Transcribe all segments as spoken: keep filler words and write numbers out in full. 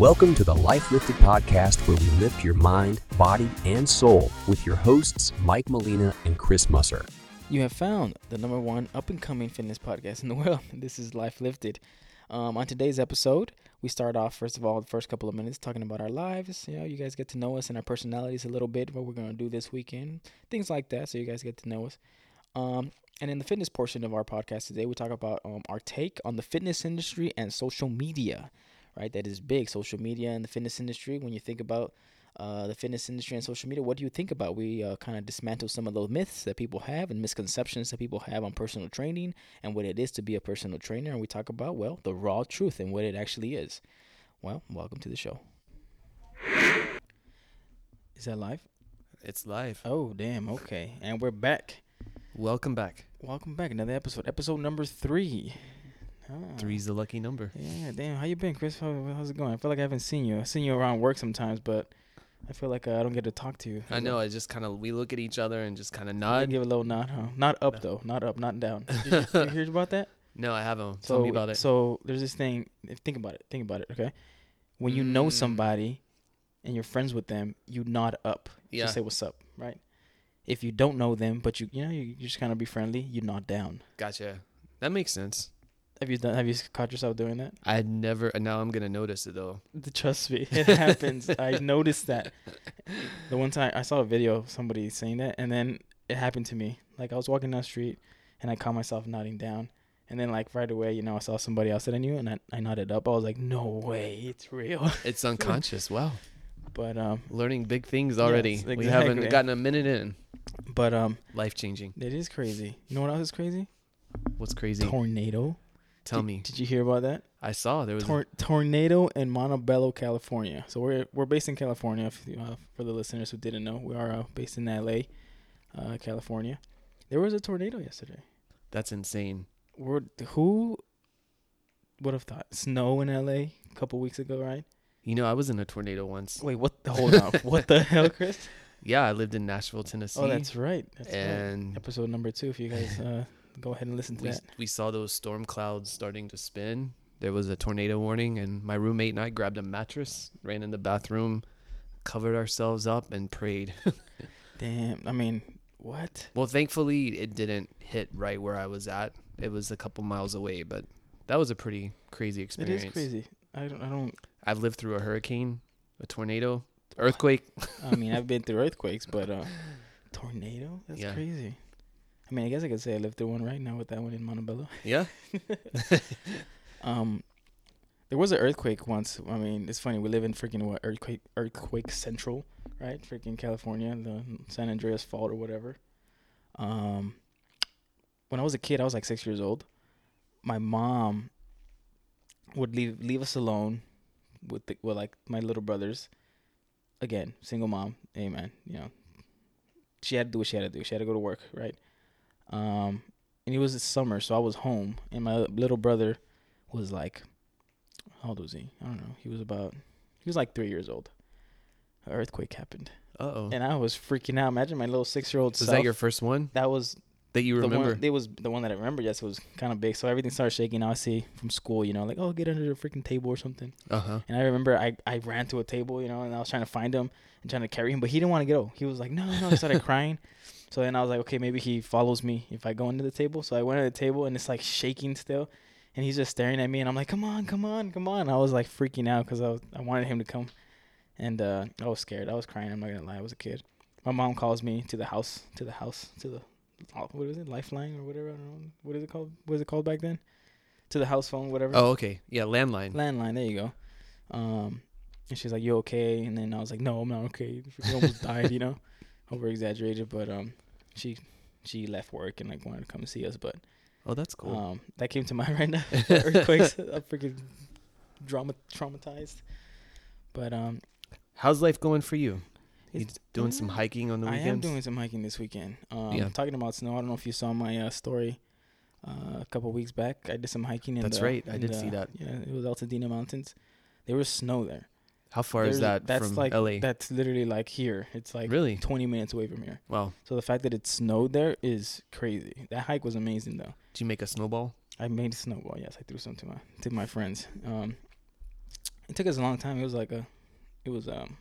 Welcome to the Life Lifted podcast, where we lift your mind, body, and soul with your hosts, Mike Molina and Chris Musser. You have found the number one up-and-coming fitness podcast in the world. This is Life Lifted. Um, on today's episode, we start off, first of all, the first couple of minutes talking about our lives. You know, you guys get to know us and our personalities a little bit, what we're going to do this weekend, things like that, so you guys get to know us. Um, and in the fitness portion of our podcast today, we talk about um, our take on the fitness industry and social media, right? That is big, social media and the fitness industry. When you think about uh, the fitness industry and social media, what do you think about? We uh, kind of dismantle some of those myths that people have and misconceptions that people have on personal training and what it is to be a personal trainer. And we talk about, well, the raw truth and what it actually is. Well, welcome to the show. Is that live? It's live. Oh, damn. Okay. And we're back. Welcome back. Welcome back. Another episode. Episode number three. Oh. Three's the lucky number. Yeah, damn. How you been, Chris? How, how's it going? I feel like I haven't seen you. I've seen you around work sometimes, but I feel like uh, I don't get to talk to you. I know. I just kind of, we look at each other and just kind of nod. Give a little nod, huh? Not up, no. though. Not up, not down. Did you, you hear about that? No, I haven't. So, Tell me about it. So there's this thing. Think about it. Think about it, okay? When you mm. know somebody and you're friends with them, you nod up. Yeah. You say, what's up, right? If you don't know them, but you you know you just kind of be friendly, you nod down. Gotcha. That makes sense. Have you done? Have you caught yourself doing that? I had never. Now I'm gonna notice it though. Trust me, it happens. I noticed that. The one time I saw a video of somebody saying that, and then it happened to me. Like I was walking down the street, and I caught myself nodding down, and then like right away, you know, I saw somebody else that I knew, and I, I nodded up. I was like, no way, it's real. It's unconscious. Wow. But um, learning big things already. Yes, exactly. We haven't gotten a minute in. But um, life changing. It is crazy. You know what else is crazy? What's crazy? Tornado. Tell did, me. Did you hear about that? I saw there was Tor- a- tornado in Montebello, California. So we're we're based in California. If, uh, for the listeners who didn't know, we are uh, based in L A, uh, California. There was a tornado yesterday. That's insane. We're, who would have thought? Snow in L A a couple weeks ago, right? You know, I was in a tornado once. Wait, what? Hold on. What the hell, Chris? Yeah, I lived in Nashville, Tennessee. Oh, that's right. That's and right. Episode number two, if you guys uh, go ahead and listen to we, that. We saw those storm clouds starting to spin. There was a tornado warning, and my roommate and I grabbed a mattress, ran in the bathroom, covered ourselves up, and prayed. Damn. I mean, what? Well, thankfully, it didn't hit right where I was at. It was a couple miles away, but that was a pretty crazy experience. It is crazy. I don't... I don't I've lived through a hurricane, a tornado, earthquake. I mean, I've been through earthquakes, but uh, tornado? That's yeah. crazy. I mean, I guess I could say I lived through one right now with that one in Montebello. Yeah. um, there was an earthquake once. I mean, it's funny. We live in freaking what earthquake earthquake central, right? Freaking California, the San Andreas Fault or whatever. Um, when I was a kid, I was like six years old. My mom would leave leave us alone. With the, well, like my little brothers, again, single mom, amen. You know, she had to do what she had to do. She had to go to work, right? Um, and it was summer, so I was home, and my little brother was like, how old was he? I don't know. He was about, he was like three years old. An earthquake happened. Uh oh. And I was freaking out. Imagine my little six-year-old self. Was that your first one? That was that you remember. One, it was the one that I remember. Yes, it was kind of big. So everything started shaking. Now I see from school, you know, like, oh, get under the freaking table or something. Uh-huh. And I remember I, I ran to a table, you know, and I was trying to find him and trying to carry him, but he didn't want to go. He was like, no, no. I started crying. So then I was like, okay, maybe he follows me if I go under the table. So I went under the table, and it's like shaking still. And he's just staring at me, and I'm like, come on, come on, come on. I was like freaking out because I was, I wanted him to come. And uh, I was scared. I was crying. I'm not going to lie. I was a kid. My mom calls me to the house, to the house, to the what was it, Lifeline or whatever, I don't know, what is it called, what was it called back then, to the house phone, whatever. Oh, okay, yeah, landline. Landline, there you go. Um, and she's like, you okay? And then I was like, no, I'm not okay. She almost died, you know, over exaggerated, but um, she she left work and like wanted to come see us, but oh, that's cool. Um, that came to mind right now. Earthquakes, I'm freaking drama traumatized. But um, how's life going for you? You're doing some hiking on the weekends? I am doing some hiking this weekend. Um, yeah. Talking about snow, I don't know if you saw my uh, story uh, a couple of weeks back. I did some hiking. In That's the, right. In I did the, see that. Yeah, it was Altadena Mountains. There was snow there. How far There's, is that that's from like, L A? That's literally like here. It's like really? twenty minutes away from here. Wow. So the fact that it snowed there is crazy. That hike was amazing, though. Did you make a snowball? I made a snowball, yes. I threw some to my, to my friends. Um, It took us a long time. It was like a, it was um,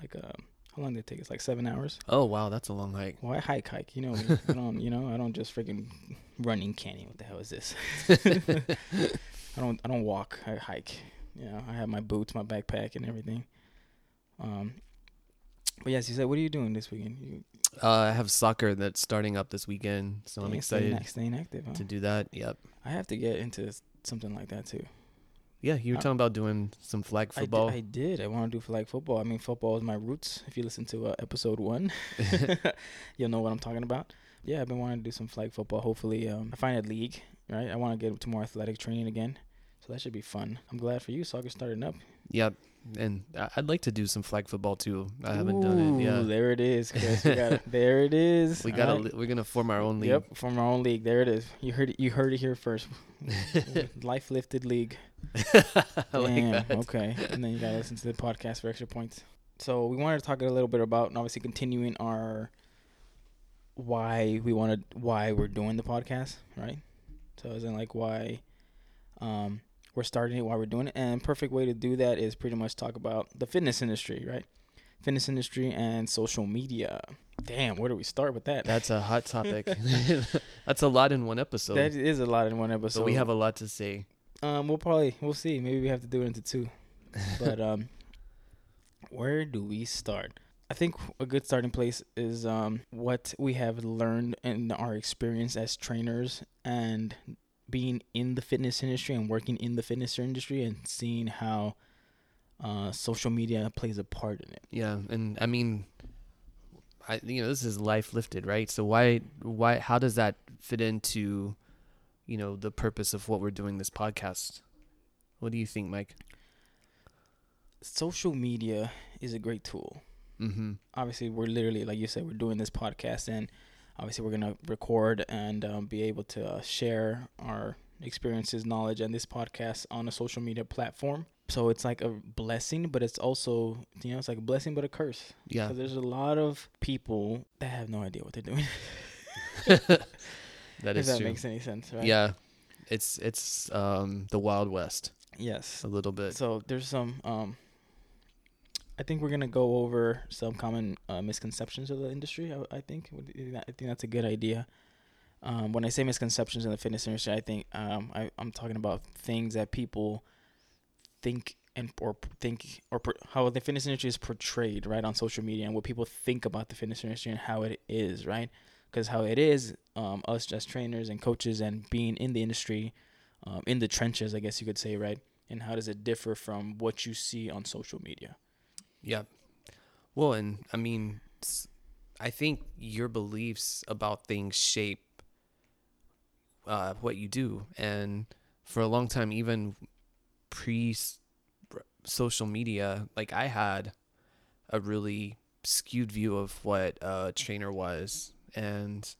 like a, how long did it take? It's like seven hours. Oh wow, that's a long hike. Well, I hike, hike. You know, I don't, you know, I don't just freaking run in canyon. What the hell is this? I don't, I don't walk. I hike. You know, I have my boots, my backpack, and everything. Um, but yes, you said, what are you doing this weekend? You, uh, I have soccer that's starting up this weekend, so I'm excited. Staying, staying active. Huh? To do that, yep. I have to get into something like that too. Yeah, you were I, talking about doing some flag football. I did. I, did. I want to do flag football. I mean, football is my roots. If you listen to uh, episode one, you'll know what I'm talking about. Yeah, I've been wanting to do some flag football. Hopefully, um, I find a league, right? I want to get to more athletic training again. So that should be fun. I'm glad for you. Soccer starting up. Yep. And I'd like to do some flag football too. I Ooh, haven't done it. Yeah, there it is, Chris. We gotta, there it is. We got. Right. We're gonna form our own league. Yep, form our own league. There it is. You heard it. You heard it here first. Life Lifted League. I like that. Okay, and then you gotta listen to the podcast for extra points. So we wanted to talk a little bit about, and obviously continuing our why we wanted, why we're doing the podcast, right? So as in like why. Um, We're starting it while we're doing it, and perfect way to do that is pretty much talk about the fitness industry, right? Fitness industry and social media. Damn, where do we start with that? That's a hot topic. That's a lot in one episode. That is a lot in one episode. But we have a lot to say. Um, we'll probably we'll see. Maybe we have to do it into two. But um, where do we start? I think a good starting place is um what we have learned in our experience as trainers and being in the fitness industry and working in the fitness industry and seeing how uh, social media plays a part in it. Yeah, and I mean, I you know, this is Life Lifted, right? So why why how does that fit into, you know, the purpose of what we're doing this podcast? What do you think, Mike? Social media is a great tool. Mm-hmm. Obviously, we're literally, like you said, we're doing this podcast, and obviously, we're going to record and um, be able to uh, share our experiences, knowledge, and this podcast on a social media platform. So it's like a blessing, but it's also, you know, it's like a blessing, but a curse. Yeah. Because there's a lot of people that have no idea what they're doing. That is true. If that makes any sense, right? Yeah. It's it's um, the Wild West. Yes. A little bit. So there's some, um, I think we're going to go over some common uh, misconceptions of the industry, I, I think. I think that's a good idea. Um, when I say misconceptions in the fitness industry, I think um, I, I'm talking about things that people think and or think or per, how the fitness industry is portrayed, right, on social media, and what people think about the fitness industry and how it is, right? Because how it is, um, us as trainers and coaches and being in the industry, um, in the trenches, I guess you could say, right? And how does it differ from what you see on social media? Yeah. Well, and I mean, I think your beliefs about things shape uh, what you do. And for a long time, even pre-social media, like I had a really skewed view of what a trainer was. And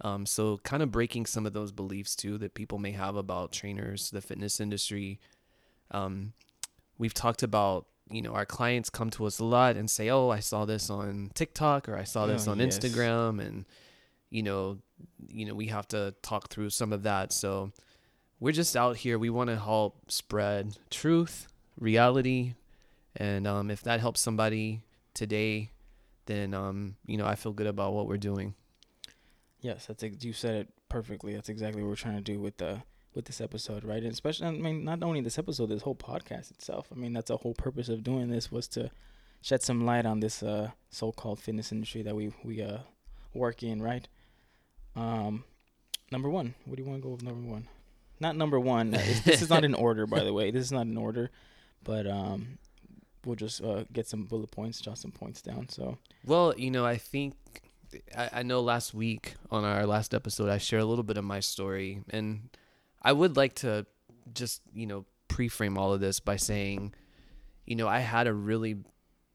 um, so kind of breaking some of those beliefs, too, that people may have about trainers, the fitness industry. Um, we've talked about, you know, our clients come to us a lot and say, oh, I saw this on TikTok, or I saw this oh, on yes. Instagram. And, you know, you know, we have to talk through some of that. So we're just out here. We want to help spread truth, reality. And um, if that helps somebody today, then, um, you know, I feel good about what we're doing. Yes, that's ex- you said it perfectly. That's exactly what we're trying to do with the with this episode, right? And especially, I mean, not only this episode, this whole podcast itself. I mean, that's the whole purpose of doing this, was to shed some light on this uh, so-called fitness industry that we we uh, work in, right? Um, number one. What do you want to go with number one? Not number one. This is not in order, by the way. This is not in order, but um, we'll just uh, get some bullet points, jot some points down. So, well, you know, I think I, I know last week on our last episode, I shared a little bit of my story, and I would like to just, you know, preframe all of this by saying, you know, I had a really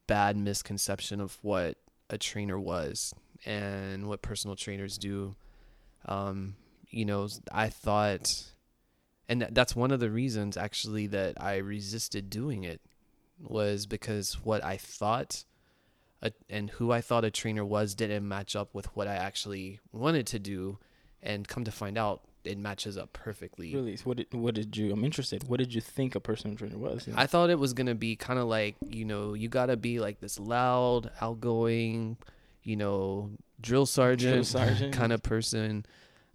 bad misconception of what a trainer was and what personal trainers do. Um, you know, I thought, and that's one of the reasons actually that I resisted doing it, was because what I thought a, and who I thought a trainer was didn't match up with what I actually wanted to do. And come to find out, it matches up perfectly. Really? So what did, what did you, I'm interested, what did you think a personal trainer was? Yeah. I thought it was going to be kind of like, you know, you got to be like this loud, outgoing, you know, drill sergeant, drill sergeant. kind of person.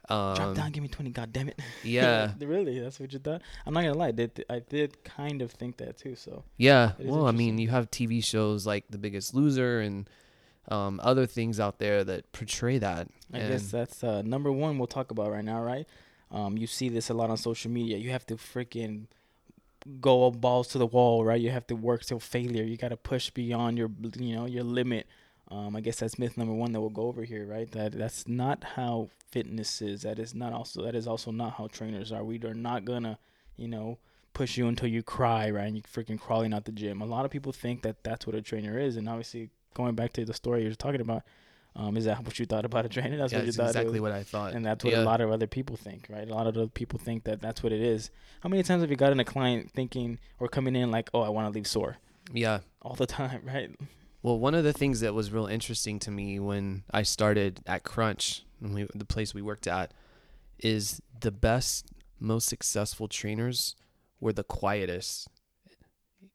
Um, Drop down, give me twenty, God damn it. Yeah. Really? That's what you thought? I'm not going to lie. Did, I did kind of think that too, so. Yeah. Well, I mean, you have T V shows like The Biggest Loser and um other things out there that portray that. I and guess that's uh number one we'll talk about right now, right? Um you see this a lot on social media. You have to freaking go balls to the wall, right? You have to work till failure. You got to push beyond your, you know, your limit. um I guess that's myth number one that we'll go over here, right? That that's not how fitness is. That is not also that is also not how trainers are. We are not gonna, you know, push you until you cry, right? And you freaking crawling out the gym. A lot of people think that that's what a trainer is, and obviously going back to the story you're talking about, um, is that what you thought about a trainer? That's yeah, what you that's thought. That's exactly what I thought. And that's what yeah. a lot of other people think, right? A lot of other people think that that's what it is. How many times have you gotten a client thinking or coming in like, oh, I want to leave sore? Yeah. All the time, right? Well, one of the things that was real interesting to me when I started at Crunch, when we, the place we worked at, is the best, most successful trainers were the quietest.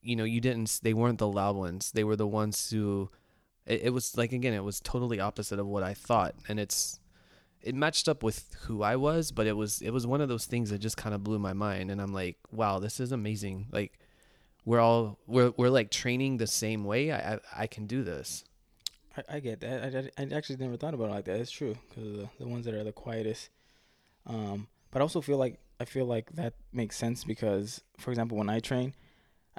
You know, you didn't, they weren't the loud ones. They were the ones who... It was like, again, it was totally opposite of what I thought. And it's, it matched up with who I was, but it was, it was one of those things that just kind of blew my mind. And I'm like, wow, this is amazing. Like we're all, we're, we're like training the same way. I, I, I can do this. I, I get that. I, I, I actually never thought about it like that. It's true. Cause the, the ones that are the quietest, um, but I also feel like, I feel like that makes sense because, for example, when I train,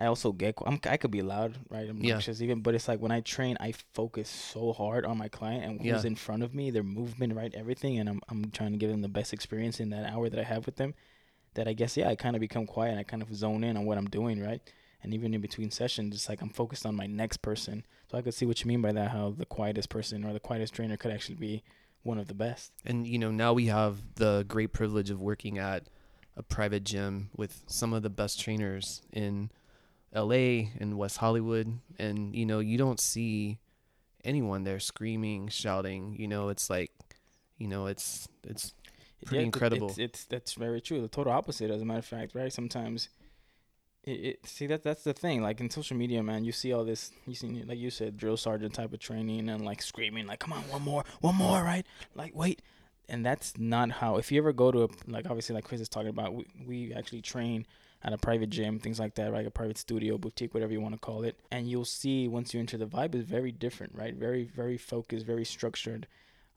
I also get, I'm, I could be loud, right? I'm anxious yeah. even, but it's like when I train, I focus so hard on my client and who's yeah. in front of me, their movement, right? Everything. And I'm, I'm trying to give them the best experience in that hour that I have with them that I guess, yeah, I kind of become quiet and I kind of zone in on what I'm doing, right? And even in between sessions, it's like I'm focused on my next person. So I could see what you mean by that, how the quietest person or the quietest trainer could actually be one of the best. And, you know, now we have the great privilege of working at a private gym with some of the best trainers in L A and West Hollywood, and you know, you don't see anyone there screaming, shouting. You know, it's like, you know, it's it's pretty yeah, incredible. It's, it's that's very true. The total opposite, as a matter of fact, right? Sometimes, it, it see that that's the thing. Like in social media, man, you see all this. You see, like you said, drill sergeant type of training and like screaming, like come on, one more, one more, right? Like wait, and that's not how. If you ever go to a, like obviously like Chris is talking about, we we actually train at a private gym, things like that, right? A private studio, boutique, whatever you want to call it. And you'll see once you enter, the vibe is very different, right? Very, very focused, very structured,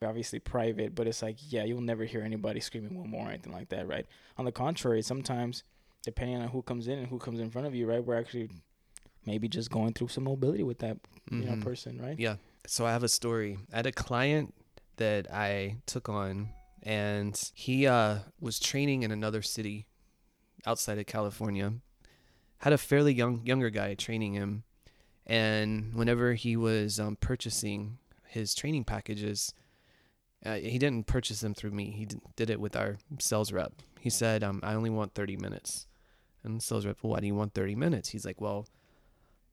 obviously private, but it's like, yeah, you'll never hear anybody screaming one more or anything like that, right? On the contrary, sometimes, depending on who comes in and who comes in front of you, right, we're actually maybe just going through some mobility with that mm-hmm. you know, person, right? Yeah. So I have a story. I had a client that I took on, and he uh, was training in another city outside of California, had a fairly young younger guy training him, and whenever he was um, purchasing his training packages, uh, he didn't purchase them through me. He did it with our sales rep. He said, um, I only want thirty minutes. And the sales rep, well, why do you want thirty minutes? He's like, well,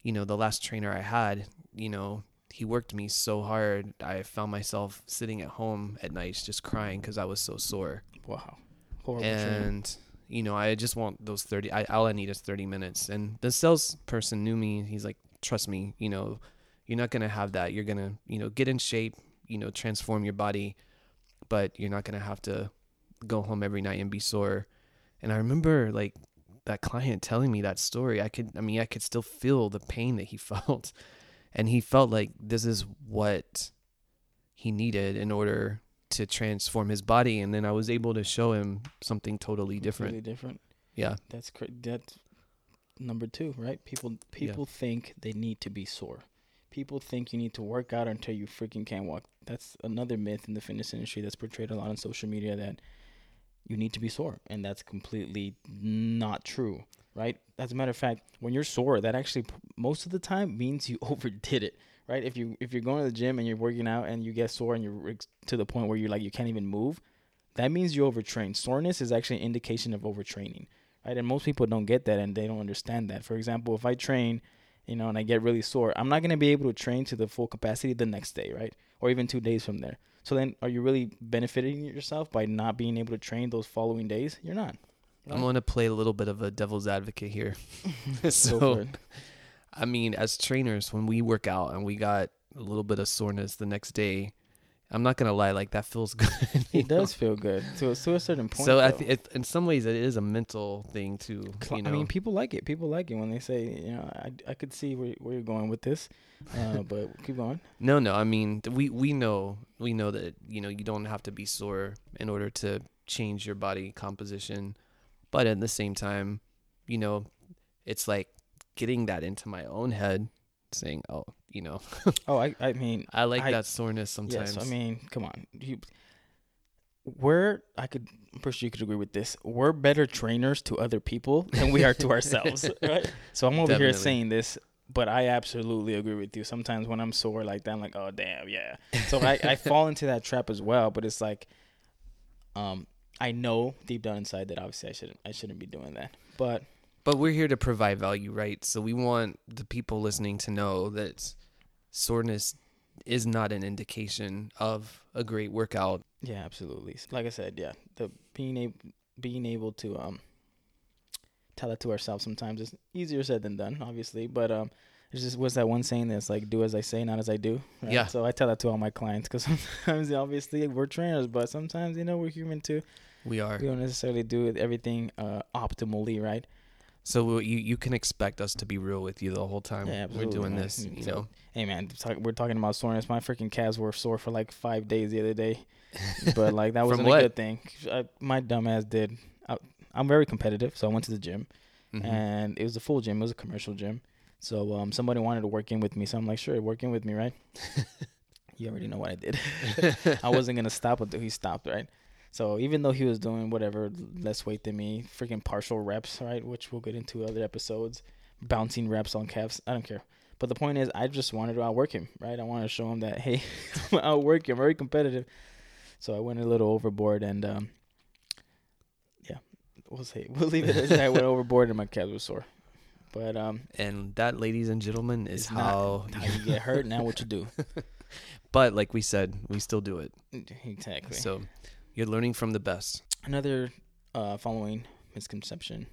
you know, the last trainer I had, you know, he worked me so hard. I found myself sitting at home at nights just crying because I was so sore. Wow. Horrible and trainer. You know, I just want those thirty. I, all I need is thirty minutes. And the salesperson knew me. He's like, trust me, you know, you're not going to have that. You're going to, you know, get in shape, you know, transform your body, but you're not going to have to go home every night and be sore. And I remember like that client telling me that story. I could, I mean, I could still feel the pain that he felt. And he felt like this is what he needed in order to transform his body. And then I was able to show him something totally different. Totally different. Yeah. That's cra- that's number two, right? People people yeah. think they need to be sore. People think you need to work out until you freaking can't walk. That's another myth in the fitness industry that's portrayed a lot on social media, that you need to be sore. And that's completely not true, right? As a matter of fact, when you're sore, that actually most of the time means you overdid it. Right, if you if you're going to the gym and you're working out and you get sore and you're to the point where you like you can't even move, that means you overtrained. Soreness is actually an indication of overtraining, right? And most people don't get that and they don't understand that. For example, if I train you know, and I get really sore, I'm not going to be able to train to the full capacity the next day, right? Or even two days from there. So then are you really benefiting yourself by not being able to train those following days? You're not. Right? I'm going to play a little bit of a devil's advocate here. So, I mean, as trainers, when we work out and we got a little bit of soreness the next day, I'm not going to lie, like that feels good. It does know? feel good to a, to a certain point. So I th- it, in some ways it is a mental thing too. You know? I mean, people like it. People like it when they say, you know, I, I could see where, where you're going with this, uh, but keep going. No, no. I mean, we, we know, we know that, you know, you don't have to be sore in order to change your body composition. But at the same time, you know, it's like getting that into my own head. Saying, oh, you know, oh, I, I mean, I like I, that soreness sometimes. Yes, I mean, come on, you, we're, I could, I'm pretty sure you could agree with this. We're better trainers to other people than we are to ourselves, right? So I'm over Definitely. here saying this, but I absolutely agree with you. Sometimes when I'm sore like that, I'm like, oh, damn, yeah. So I, I fall into that trap as well. But it's like, um, I know deep down inside that obviously I shouldn't, I shouldn't be doing that, but. But we're here to provide value, right? So we want the people listening to know that soreness is not an indication of a great workout. Yeah, absolutely. Like I said, yeah, the being able being able to um tell it to ourselves sometimes is easier said than done, obviously. But um, there's just what's that one saying that's like, "Do as I say, not as I do." Right? Yeah. So I tell that to all my clients because sometimes, obviously, we're trainers, but sometimes, you know, we're human too. We are. We don't necessarily do everything uh, optimally, right? So you, you can expect us to be real with you the whole time yeah, we're doing man. this, you so, know. Hey, man, talk, we're talking about soreness. My freaking calves were sore for like five days the other day. But, like, that wasn't what? a good thing. I, my dumb ass did. I, I'm very competitive, so I went to the gym. Mm-hmm. And it was a full gym. It was a commercial gym. So um, somebody wanted to work in with me. So I'm like, sure, work in with me, right? You already know what I did. I wasn't going to stop until he stopped, right? So even though he was doing whatever, less weight than me, freaking partial reps, right, which we'll get into other episodes, bouncing reps on calves, I don't care. But the point is, I just wanted to outwork him, right? I wanted to show him that, hey, I'm outworking, very competitive. So I went a little overboard, and um, yeah, we'll say we'll leave it as I went overboard, and my calves were sore. But um, and that, ladies and gentlemen, is how how you get hurt. Now what you do? But like we said, we still do it. Exactly. So. You're learning from the best. Another uh, following misconception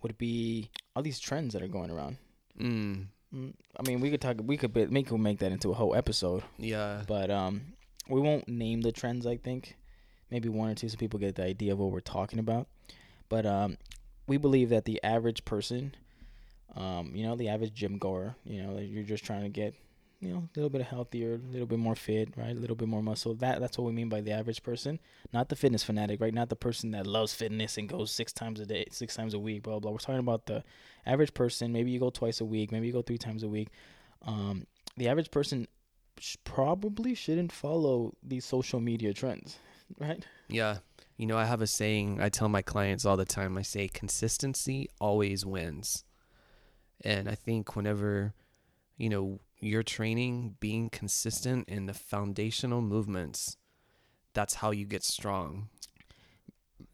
would be all these trends that are going around. Mm. I mean, we could talk. We could make we make that into a whole episode. Yeah. But um, we won't name the trends. I think maybe one or two, so people get the idea of what we're talking about. But um, we believe that the average person, um, you know, the average gym goer, you know, you're just trying to get, you know, a little bit healthier, a little bit more fit, right? A little bit more muscle. That That's what we mean by the average person, not the fitness fanatic, right? Not the person that loves fitness and goes six times a day, six times a week, blah, blah. We're talking about the average person. Maybe you go twice a week. Maybe you go three times a week. Um, the average person sh- probably shouldn't follow these social media trends, right? Yeah. You know, I have a saying I tell my clients all the time. I say consistency always wins. And I think whenever, you know, your training, being consistent in the foundational movements, that's how you get strong,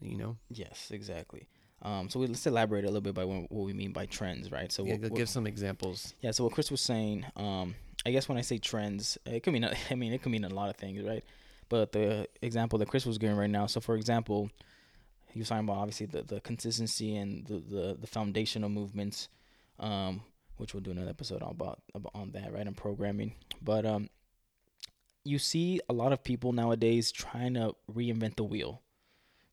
you know? Yes, exactly. Um, so we, let's elaborate a little bit by what we mean by trends, right? So yeah, we'll, we'll give some examples. Yeah, so what Chris was saying, um, I guess when I say trends, it could mean, I mean, it could mean a lot of things, right? But the example that Chris was giving right now, so for example, he was talking about obviously the, the consistency and the, the, the foundational movements, um, which we'll do another episode all about, about on that, right, and programming. But um, you see a lot of people nowadays trying to reinvent the wheel,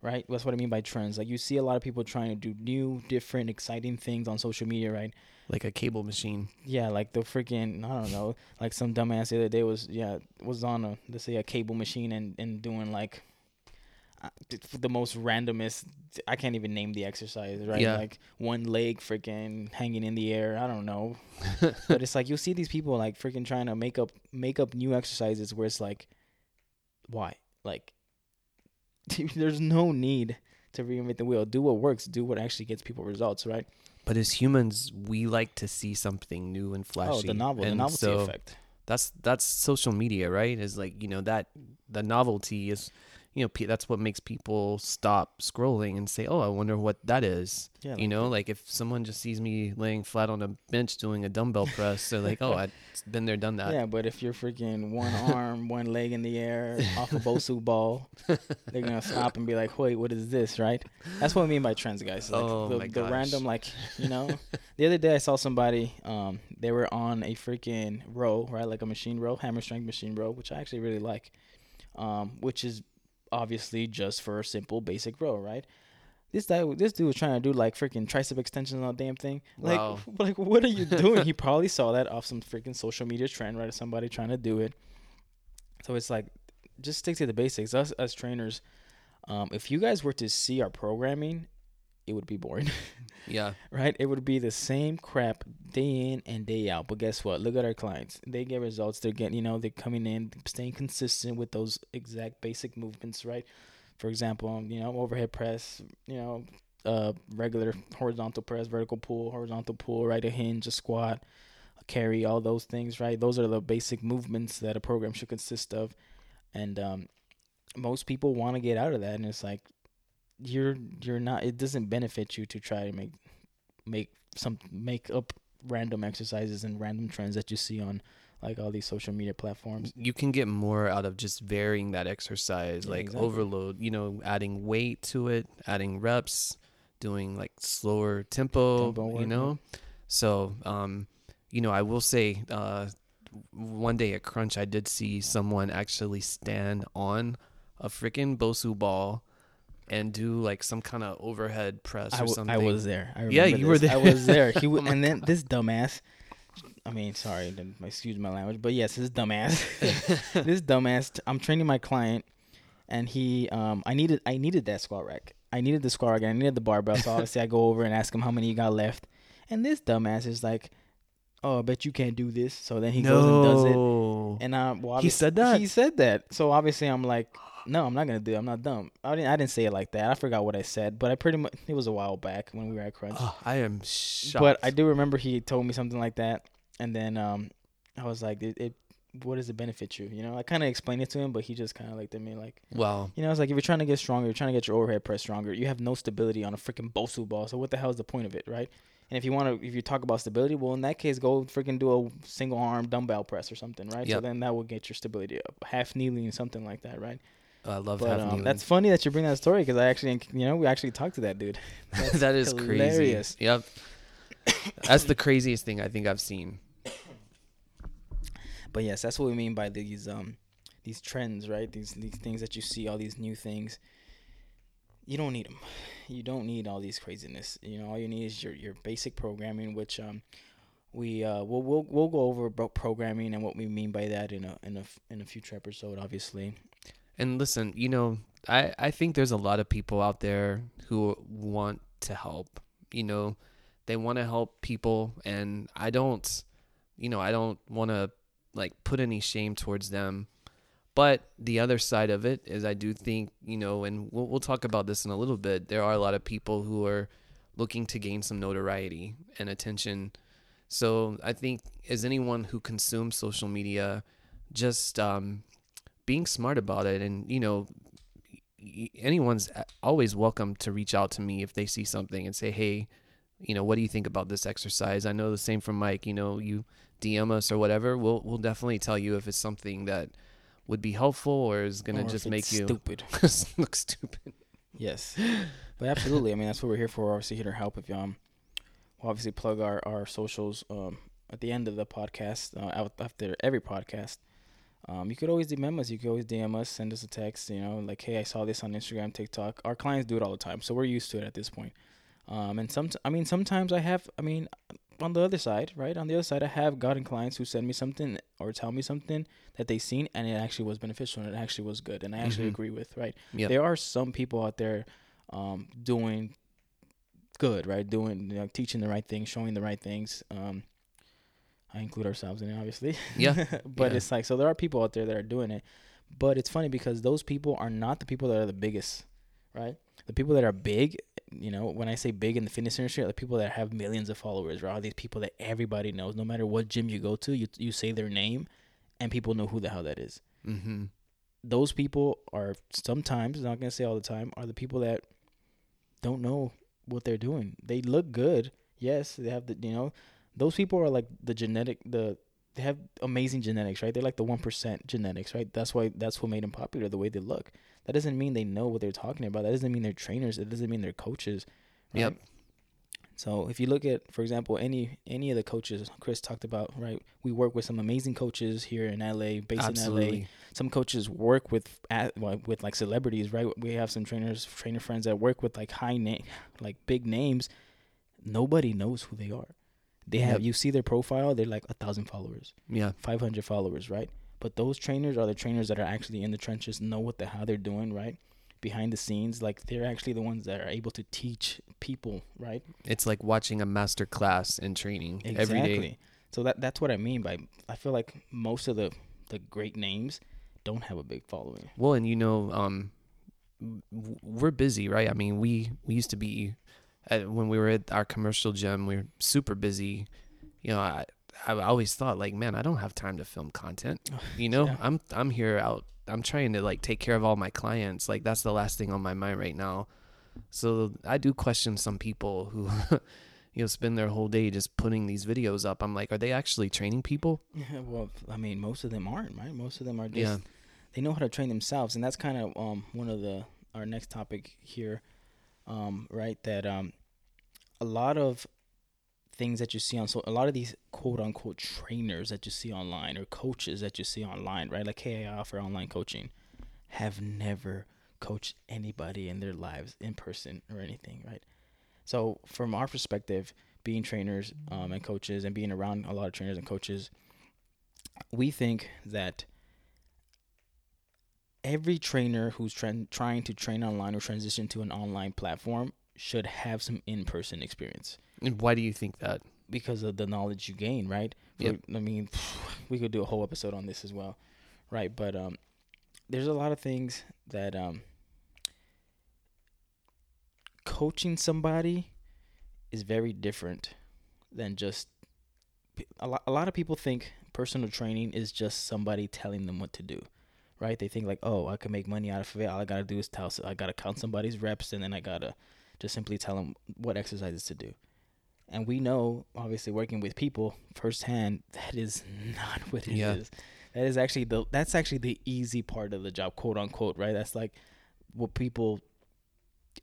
right? That's what I mean by trends. Like, you see a lot of people trying to do new, different, exciting things on social media, right? Like a cable machine. Yeah, like the freaking, I don't know, like some dumbass the other day was, yeah, was on a, let's say, a cable machine and, and doing, like, the most randomest, I can't even name the exercise, right? Yeah. Like one leg freaking hanging in the air, I don't know. But it's like, you'll see these people like freaking trying to make up make up new exercises where it's like, why? Like, there's no need to reinvent the wheel. Do what works. Do what actually gets people results, right? But as humans, we like to see something new and flashy. Oh, the novel, and the novelty so effect. That's that's social media, right? Is like, you know, that the novelty is, you know, that's what makes people stop scrolling and say, oh, I wonder what that is. Yeah, like, you know, like if someone just sees me laying flat on a bench doing a dumbbell press, they're like, oh, I've been there, done that. Yeah, but if you're freaking one arm, one leg in the air off a BOSU ball, they're going to stop and be like, wait, what is this, right? That's what I mean by trends, guys. Like, oh, the, my gosh. The random, like, you know. The other day I saw somebody, um, they were on a freaking row, right, like a machine row, hammer strength machine row, which I actually really like, um, which is obviously just for a simple basic row, right? This guy, this dude was trying to do like freaking tricep extensions on the damn thing. Like, wow. Like, what are you doing? He probably saw that off some freaking social media trend, right? Of somebody trying to do it. So it's like, just stick to the basics. Us as trainers, um, if you guys were to see our programming, it would be boring. Yeah. Right? It would be the same crap day in and day out. But guess what? Look at our clients. They get results. They're getting, you know, they're coming in, staying consistent with those exact basic movements, right? For example, you know, overhead press, you know, uh, regular horizontal press, vertical pull, horizontal pull, right? A hinge, a squat, a carry, all those things, right? Those are the basic movements that a program should consist of. And um, most people want to get out of that. And it's like, you're you're not, it doesn't benefit you to try to make make some make up random exercises and random trends that you see on like all these social media platforms. You can get more out of just varying that exercise. Yeah, like exactly. Overload, you know, adding weight to it, adding reps, doing like slower tempo, tempo work, you know. Yeah. So um you know, I will say uh one day at Crunch I did see someone actually stand on a freaking BOSU ball and do like some kind of overhead press or I w- something. I was there. I remember yeah, you this. were there. I was there. He w- oh and then God. This dumbass. I mean, sorry, excuse my language, but yes, this dumbass. this dumbass. T- I'm training my client, and he. Um, I needed. I needed that squat rack. I needed the squat rack. And I needed the barbell. So obviously, I go over and ask him how many you got left. And this dumbass is like, "Oh, I bet you can't do this." So then he no. goes and does it. And I. Well, he said that. He said that. So obviously, I'm like, no, I'm not going to do it. I'm not dumb. I didn't I didn't say it like that. I forgot what I said, but I pretty much, it was a while back when we were at Crunch. Oh, I am shocked. But I do remember he told me something like that. And then um, I was like, it, it, what does it benefit you? You know, I kind of explained it to him, but he just kind of looked at me like, wow. You know, it's like, if you're trying to get stronger, you're trying to get your overhead press stronger. You have no stability on a freaking BOSU ball. So what the hell is the point of it, right? And if you want to, if you talk about stability, well, in that case, go freaking do a single arm dumbbell press or something, right? Yep. So then that will get your stability up. Half kneeling, something like that, right? I love but, having um, you. That's funny that you bring that story because I actually, you know, we actually talked to that dude. That's that is hilarious. Crazy. Yep. That's the craziest thing I think I've seen. But yes, that's what we mean by these um, these trends, right? These these things that you see, all these new things. You don't need them. You don't need all these craziness. You know, all you need is your, your basic programming, which um, we uh we'll, we'll we'll go over about programming and what we mean by that in a in a in a future episode, obviously. And listen, you know, I, I think there's a lot of people out there who want to help, you know, they want to help people. And I don't, you know, I don't want to like put any shame towards them. But the other side of it is I do think, you know, and we'll, we'll talk about this in a little bit. There are a lot of people who are looking to gain some notoriety and attention. So I think as anyone who consumes social media, just, um, being smart about it. And, you know, anyone's always welcome to reach out to me if they see something and say, hey, you know, what do you think about this exercise? I know the same from Mike, you know, you D M us or whatever. We'll, we'll definitely tell you if it's something that would be helpful or is going to just make you stupid. Look stupid. Yes. But absolutely. I mean, that's what we're here for. We're obviously here to help. If you, um, we'll obviously plug our, our socials, um, at the end of the podcast, uh, out after every podcast. Um, you could always D M us. You could always D M us, send us a text, you know, like, hey, I saw this on Instagram, TikTok. Our clients do it all the time, so we're used to it at this point. Um, and some, I mean, sometimes I have, I mean, on the other side, right? On the other side, I have gotten clients who send me something or tell me something that they seen, and it actually was beneficial, and it actually was good, and I actually mm-hmm. agree with, right? Yep. There are some people out there um, doing good, right? Doing, you know, teaching the right things, showing the right things, um, I include ourselves in it, obviously. Yeah. But yeah. It's like, so there are people out there that are doing it. But it's funny because those people are not the people that are the biggest, right? The people that are big, you know, when I say big in the fitness industry, are the people that have millions of followers, right? All these people that everybody knows, no matter what gym you go to, you you say their name and people know who the hell that is. Mm-hmm. those people are sometimes, not going to say all the time, are the people that don't know what they're doing. They look good. Yes, they have the, you know, those people are like the genetic, the, they have amazing genetics, right? They're like the one percent genetics, right? That's why, that's what made them popular, the way they look. That doesn't mean they know what they're talking about. That doesn't mean they're trainers. It doesn't mean they're coaches. Right? Yep. So if you look at, for example, any any of the coaches Chris talked about, right? We work with some amazing coaches here in L A, based Absolutely. in L A. Some coaches work with with like celebrities, right? We have some trainers, trainer friends that work with like high name, like big names. Nobody knows who they are. They have, yep. you see their profile, they're like a thousand followers, yeah, five hundred followers, right? But those trainers are the trainers that are actually in the trenches, know what the how they're doing, right? Behind the scenes, like they're actually the ones that are able to teach people, right? It's like watching a master class in training exactly. every day. So that that's what I mean by, I feel like most of the the great names don't have a big following. Well, and you know, um, we're busy, right? I mean, we we used to be at, when we were at our commercial gym, we were super busy. You know, I I always thought like, man, I don't have time to film content. You know, yeah. I'm I'm here out. I'm trying to like take care of all my clients. Like that's the last thing on my mind right now. So I do question some people who, you know, spend their whole day just putting these videos up. I'm like, are they actually training people? Yeah, well, I mean, most of them aren't, right? Most of them are just, yeah. they know how to train themselves. And that's kind of um one of the, our next topic here, um, right? That um a lot of things that you see on, so a lot of these quote unquote trainers that you see online or coaches that you see online, right? Like, hey, I offer online coaching, have never coached anybody in their lives in person or anything, right? So from our perspective, being trainers um, and coaches and being around a lot of trainers and coaches, we think that every trainer who's tra- trying to train online or transition to an online platform should have some in-person experience. And why do you think that? Because of the knowledge you gain, right? Yep. I mean, we could do a whole episode on this as well, right? But um, there's a lot of things that um, coaching somebody is very different than just a lot. A lot of people think personal training is just somebody telling them what to do, right? They think like, oh, I can make money out of it. All I gotta do is tell. I gotta count somebody's reps, and then I gotta just simply tell them what exercises to do. And we know, obviously, working with people firsthand, that is not what it yeah. is. That is actually the that's actually the easy part of the job, quote unquote, right? That's like what people.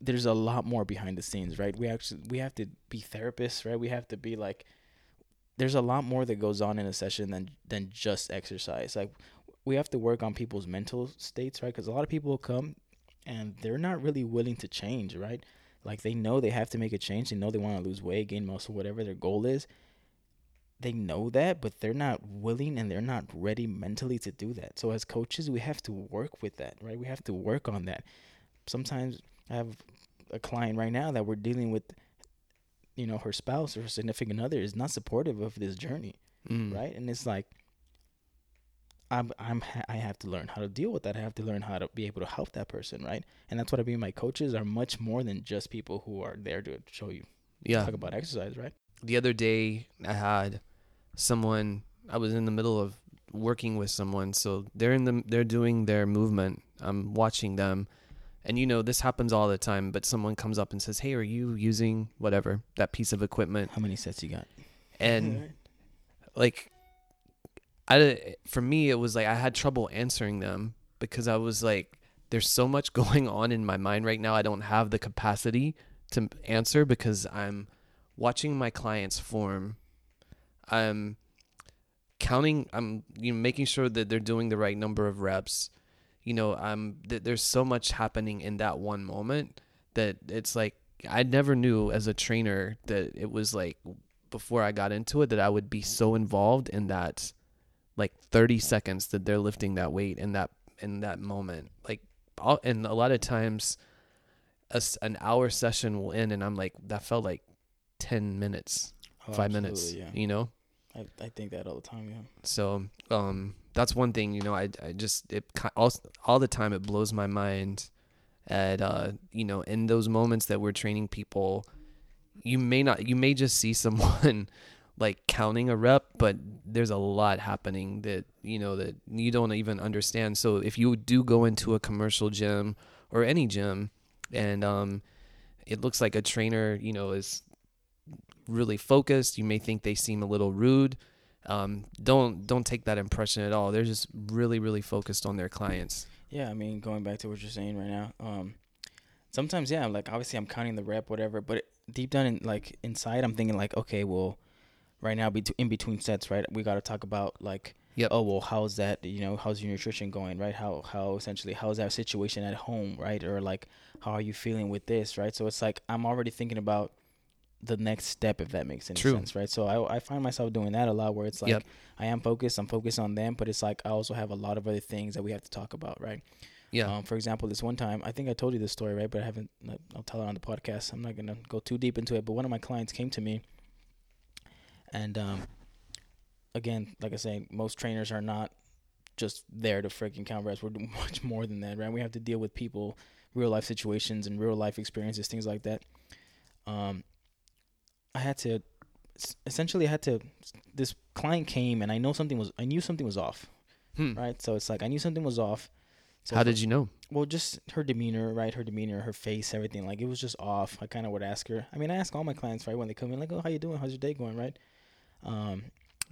There's a lot more behind the scenes, right? We actually we have to be therapists, right? We have to be like. There's a lot more that goes on in a session than than just exercise. Like we have to work on people's mental states, right? Because a lot of people come, and they're not really willing to change, right? Like, they know they have to make a change. They know they want to lose weight, gain muscle, whatever their goal is. They know that, but they're not willing and they're not ready mentally to do that. So as coaches, we have to work with that, right? We have to work on that. Sometimes I have a client right now that we're dealing with, you know, her spouse or her significant other is not supportive of this journey, mm. right? And it's like, I'm, I'm, I have to learn how to deal with that. I have to learn how to be able to help that person, right? And that's what I mean. My coaches are much more than just people who are there to show you. Yeah. Talk about exercise, right? The other day, I had someone. I was in the middle of working with someone, so they're in the they're doing their movement. I'm watching them, and you know this happens all the time. But someone comes up and says, "Hey, are you using whatever that piece of equipment? How many sets you got?" And right. like. I, for me, it was like I had trouble answering them because I was like, there's so much going on in my mind right now. I don't have the capacity to answer because I'm watching my clients form. I'm counting. I'm you know, making sure that they're doing the right number of reps. You know, I'm th- there's so much happening in that one moment that it's like I never knew as a trainer that it was like before I got into it that I would be so involved in that. Like thirty seconds that they're lifting that weight in that in that moment, like, all, and a lot of times, a, an hour session will end, and I'm like, that felt like ten minutes, oh, five minutes, yeah. you know. I I think that all the time, yeah. So, um, that's one thing, you know. I I just it all all the time it blows my mind, at uh, you know, in those moments that we're training people, you may not, you may just see someone like counting a rep, but there's a lot happening that, you know, that you don't even understand. So if you do go into a commercial gym or any gym and um, it looks like a trainer, you know, is really focused, you may think they seem a little rude. Um, don't don't take that impression at all. They're just really, really focused on their clients. Yeah, I mean, going back to what you're saying right now, um, sometimes, yeah, like, obviously I'm counting the rep, whatever, but it, deep down, in, like, inside, I'm thinking, like, okay, well, right now, be in between sets, right, we got to talk about, like, yep. oh, well, how's that, you know, how's your nutrition going, right? How, how essentially, how's that situation at home, right? Or, like, how are you feeling with this, right? So it's like I'm already thinking about the next step, if that makes any True. sense, right? So I, I find myself doing that a lot, where it's like, yep. I am focused, I'm focused on them, but it's like I also have a lot of other things that we have to talk about, right? Yeah. Um, for example, this one time, I think I told you this story, right? But I haven't, I'll tell it on the podcast. I'm not going to go too deep into it, but one of my clients came to me, and um, again, like I say, most trainers are not just there to freaking count reps. We're doing much more than that, right? We have to deal with people, real life situations and real life experiences, things like that. Um, I had to, essentially I had to, this client came and I know something was, I knew something was off, hmm. right? So it's like, I knew something was off. So How did you know? Well, just her demeanor, right? Her demeanor, her face, everything. Like, it was just off. I kind of would ask her. I mean, I ask all my clients, right? When they come in, like, oh, how you doing? How's your day going, right? Um,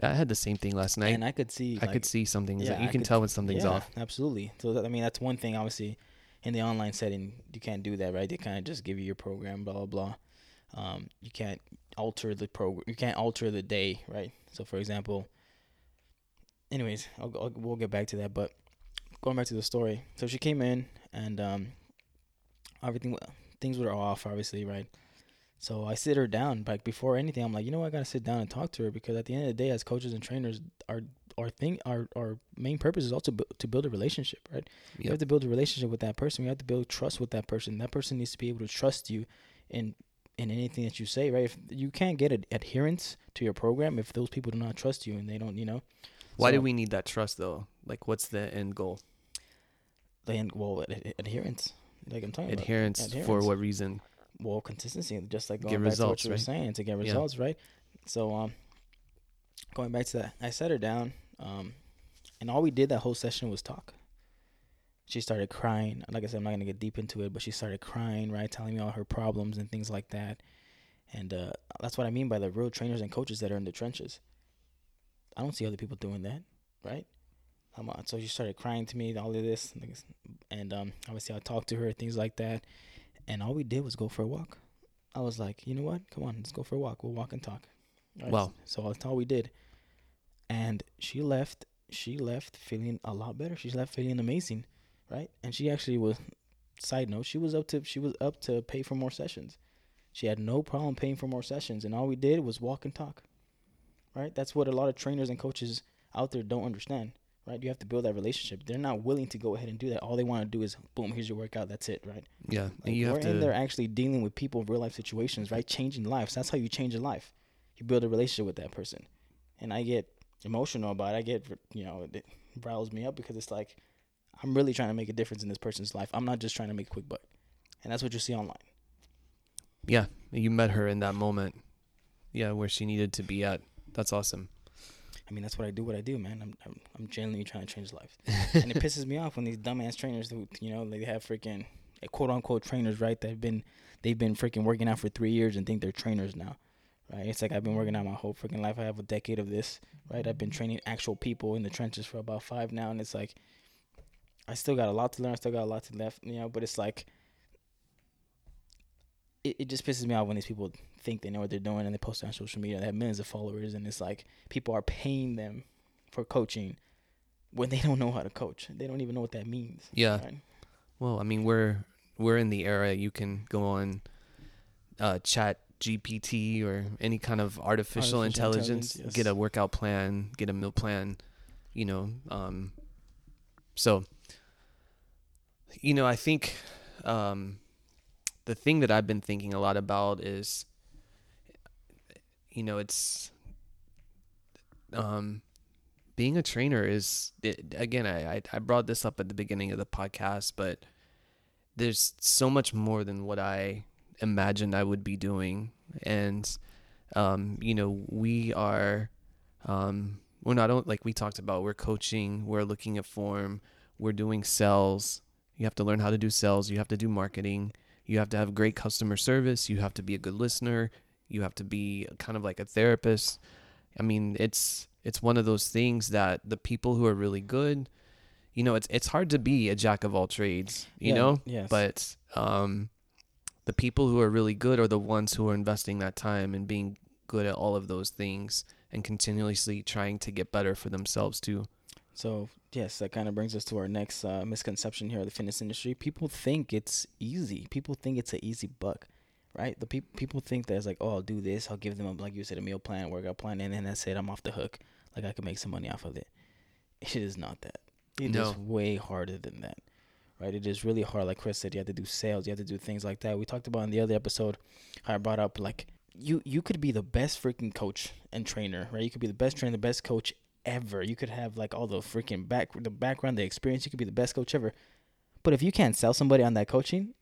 I had the same thing last night. And I could see. I like, could see something. Yeah, like, you I can could, tell when something's yeah, off. Absolutely. So, that, I mean, that's one thing, obviously, in the online setting, you can't do that, right? They kind of just give you your program, blah, blah, blah. Um, you can't alter the program. You can't alter the day, right? So, for example, anyways, I'll, I'll, we'll get back to that. But going back to the story, so she came in and um, everything, things were off, obviously, right? So I sit her down, but before anything, I'm like, you know what, I gotta sit down and talk to her, because at the end of the day, as coaches and trainers, our our thing, our our main purpose is also bu- to build a relationship, right? Yep. You have to build a relationship with that person. You have to build trust with that person. That person needs to be able to trust you in in anything that you say, right? If you can't get ad- adherence to your program, if those people do not trust you and they don't, you know. Why so, do we need that trust though? Like, what's the end goal? The end goal, ad- ad- adherence. Like I'm talking adherence about adherence for what reason? Well, consistency, just like going get back results, to what you right? were saying, to get results, yeah. right? So, um, going back to that, I set her down, um, and all we did that whole session was talk. She started crying. Like I said, I'm not going to get deep into it, but she started crying, right, telling me all her problems and things like that. And uh, that's what I mean by the real trainers and coaches that are in the trenches. I don't see other people doing that, right? Um, so she started crying to me, all of this, and um, obviously I talked to her, things like that. And all we did was go for a walk. I was like, you know what? Come on, let's go for a walk. We'll walk and talk. Right? Wow. So that's all we did. And she left. She left feeling a lot better. She left feeling amazing, right? And she actually was. Side note: she was up to she was up to pay for more sessions. She had no problem paying for more sessions. And all we did was walk and talk, right? That's what a lot of trainers and coaches out there don't understand, right? You have to build that relationship. They're not willing to go ahead and do that. All they want to do is, boom, here's your workout. That's it, right? Yeah. Like, and you have to. They're actually dealing with people in real life situations, right? Changing lives. That's how you change a life. You build a relationship with that person. And I get emotional about it. I get, you know, it riles me up, because it's like, I'm really trying to make a difference in this person's life. I'm not just trying to make a quick buck. And that's what you see online. Yeah. You met her in that moment. Yeah. Where she needed to be at. That's awesome. I mean, that's what I do, what I do, man. I'm I'm, I'm genuinely trying to change life. And it pisses me off when these dumbass trainers, who, you know, they have freaking, like, quote-unquote trainers, right, that have been, they've been freaking working out for three years and think they're trainers now, right? It's like, I've been working out my whole freaking life. I have a decade of this, right? I've been training actual people in the trenches for about five now, and it's like, I still got a lot to learn. I still got a lot to left, you know, but it's like, It, it just pisses me off when these people think they know what they're doing and they post it on social media. They have millions of followers, and it's like people are paying them for coaching when they don't know how to coach. They don't even know what that means. Yeah. Right? Well, I mean, we're we're in the era you can go on uh, Chat G P T or any kind of artificial, artificial intelligence, intelligence yes. get a workout plan, get a meal plan, you know. Um, so, you know, I think... Um, the thing that I've been thinking a lot about is, you know, it's, um, being a trainer is, it, again, I, I brought this up at the beginning of the podcast, but there's so much more than what I imagined I would be doing. And um, you know, we are, um, we're not, like we talked about, we're coaching, we're looking at form, we're doing sales. You have to learn how to do sales. You have to do marketing. You have to have great customer service. You have to be a good listener. You have to be kind of like a therapist. I mean, it's it's one of those things that the people who are really good, you know, it's it's hard to be a jack of all trades, you yeah, know, yes. but um, the people who are really good are the ones who are investing that time and being good at all of those things and continuously trying to get better for themselves too. So, yes, that kind of brings us to our next uh, misconception here of the fitness industry. People think it's easy. People think it's an easy buck, right? The pe- People think that it's like, oh, I'll do this. I'll give them, a, like you said, a meal plan, a workout plan, and then that's it. I'm off the hook. Like, I can make some money off of it. It is not that. It no. is way harder than that, right? It is really hard. Like Chris said, you have to do sales. You have to do things like that. We talked about in the other episode, I brought up, like, you, you could be the best freaking coach and trainer, right? You could be the best trainer, the best coach ever. You could have like all the freaking back the background, the experience. You could be the best coach ever, but if you can't sell somebody on that coaching,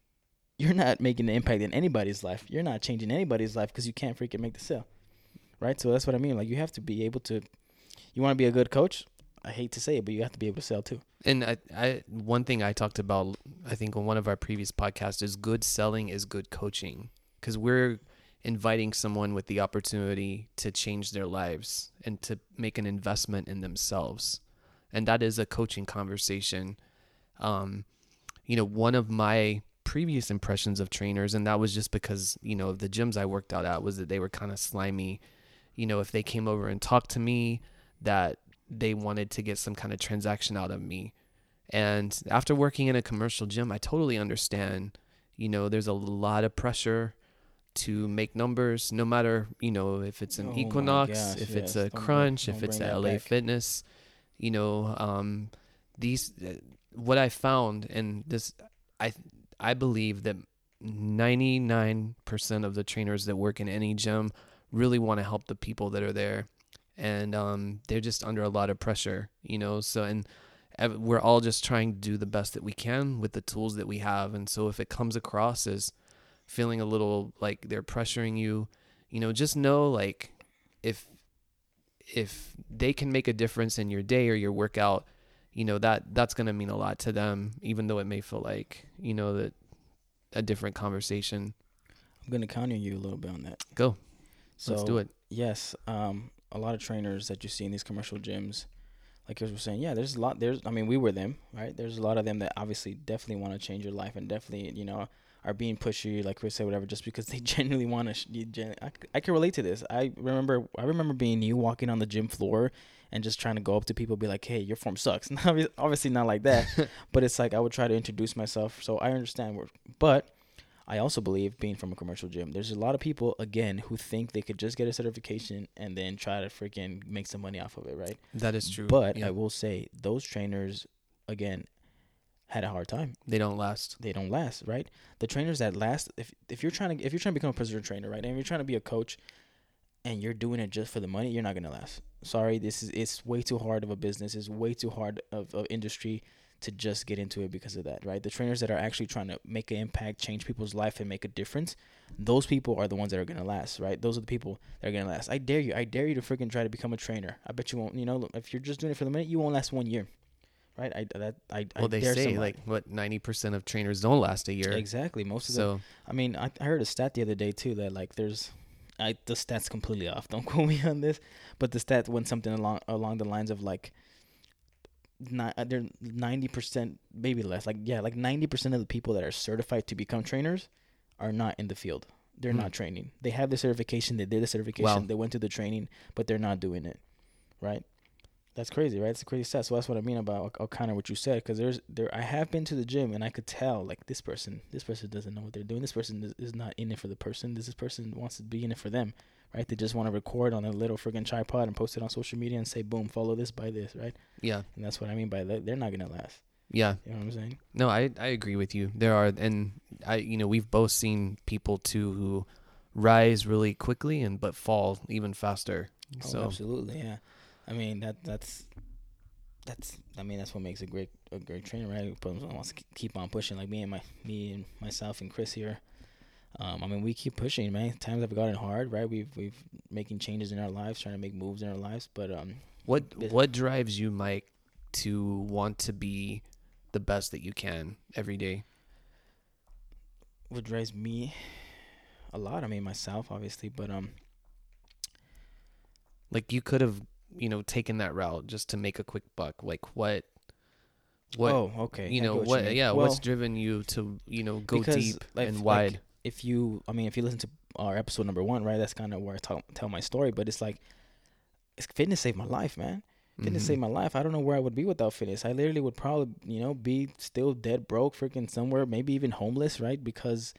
you're not making an impact in anybody's life. You're not changing anybody's life because you can't freaking make the sale, right? So that's what I mean. Like, you have to be able to. You want to be a good coach. I hate to say it, but you have to be able to sell too. And I, I one thing I talked about, I think on one of our previous podcasts, is good selling is good coaching, because we're inviting someone with the opportunity to change their lives and to make an investment in themselves. And that is a coaching conversation. Um, you know, one of my previous impressions of trainers, and that was just because, you know, of the gyms I worked out at, was that they were kind of slimy. You know, if they came over and talked to me, that they wanted to get some kind of transaction out of me. And after working in a commercial gym, I totally understand, you know, there's a lot of pressure to make numbers, no matter, you know, if it's an oh Equinox, gosh, if yes. it's a don't Crunch, bring, if it's a L A back. Fitness, you know, um, these, uh, what I found, and this, I, I believe that ninety-nine percent of the trainers that work in any gym really want to help the people that are there. And, um, they're just under a lot of pressure, you know, so, and we're all just trying to do the best that we can with the tools that we have. And so if it comes across as feeling a little like they're pressuring you, you know, just know, like, if if they can make a difference in your day or your workout, you know, that that's going to mean a lot to them, even though it may feel like, you know, that a different conversation. I'm going to counter you a little bit on that. Go. So, let's do it. Yes. Um, a lot of trainers that you see in these commercial gyms, like you were saying, yeah, there's a lot. There's, I mean, we were them, right? There's a lot of them that obviously definitely want to change your life and definitely, you know, are being pushy, like Chris said, whatever, just because they genuinely want to. Sh- gen- I, I can relate to this. I remember, I remember being you walking on the gym floor and just trying to go up to people, be like, "Hey, your form sucks." Obviously, not like that, but it's like I would try to introduce myself. So I understand. Where, but I also believe, being from a commercial gym, there's a lot of people again who think they could just get a certification and then try to freaking make some money off of it, right? That is true. But yeah. I will say those trainers, again, had a hard time. They don't last. They don't last, right? The trainers that last, if if you're trying to if you're trying to become a personal trainer, right, and you're trying to be a coach, and you're doing it just for the money, you're not gonna last. Sorry, this is it's way too hard of a business. It's way too hard of an industry to just get into it because of that, right? The trainers that are actually trying to make an impact, change people's life, and make a difference, those people are the ones that are gonna last, right? Those are the people that are gonna last. I dare you. I dare you to freaking try to become a trainer. I bet you won't. You know, if you're just doing it for the minute, you won't last one year. Right, I that I well I they dare say somebody. Like what ninety percent of trainers don't last a year. Exactly, most of so. them. I mean, I, I heard a stat the other day too that like there's, I the stat's completely off. Don't quote me on this, but the stat went something along along the lines of like, not they're ninety percent maybe less. Like yeah, like ninety percent of the people that are certified to become trainers are not in the field. They're mm. not training. They have the certification. They did the certification. Wow. They went to the training, but they're not doing it. Right. That's crazy, right? It's a crazy stat. So that's what I mean about I'll counter what you said, because there's there. I have been to the gym and I could tell like this person, this person doesn't know what they're doing. This person is, is not in it for the person. This, this person wants to be in it for them, right? They just want to record on a little friggin' tripod and post it on social media and say, boom, follow this, buy this, right? Yeah. And that's what I mean by that. They're not gonna last. Yeah. You know what I'm saying? No, I I agree with you. There are, and I you know we've both seen people too who rise really quickly and but fall even faster. Oh, so absolutely, yeah. I mean that that's that's I mean that's what makes a great a great trainer, right? Who wants to keep on pushing. Like me and my me and myself and Chris here, Um, I mean, we keep pushing, man. Times have gotten hard, right? We've we've making changes in our lives, trying to make moves in our lives. But um, what what drives you, Mike, to want to be the best that you can every day? What drives me a lot? I mean, myself, obviously, but um, like you could have, you know, taken that route just to make a quick buck. Like what? What? Oh, okay. You know what? what you yeah. Well, what's driven you to you know go deep like, and wide? Like, If you, I mean, if you listen to our episode number one, right, that's kind of where I talk, tell my story. But it's like, it's, fitness saved my life, man. Fitness mm-hmm. saved my life. I don't know where I would be without fitness. I literally would probably, you know, be still dead broke, freaking somewhere, maybe even homeless, right? Because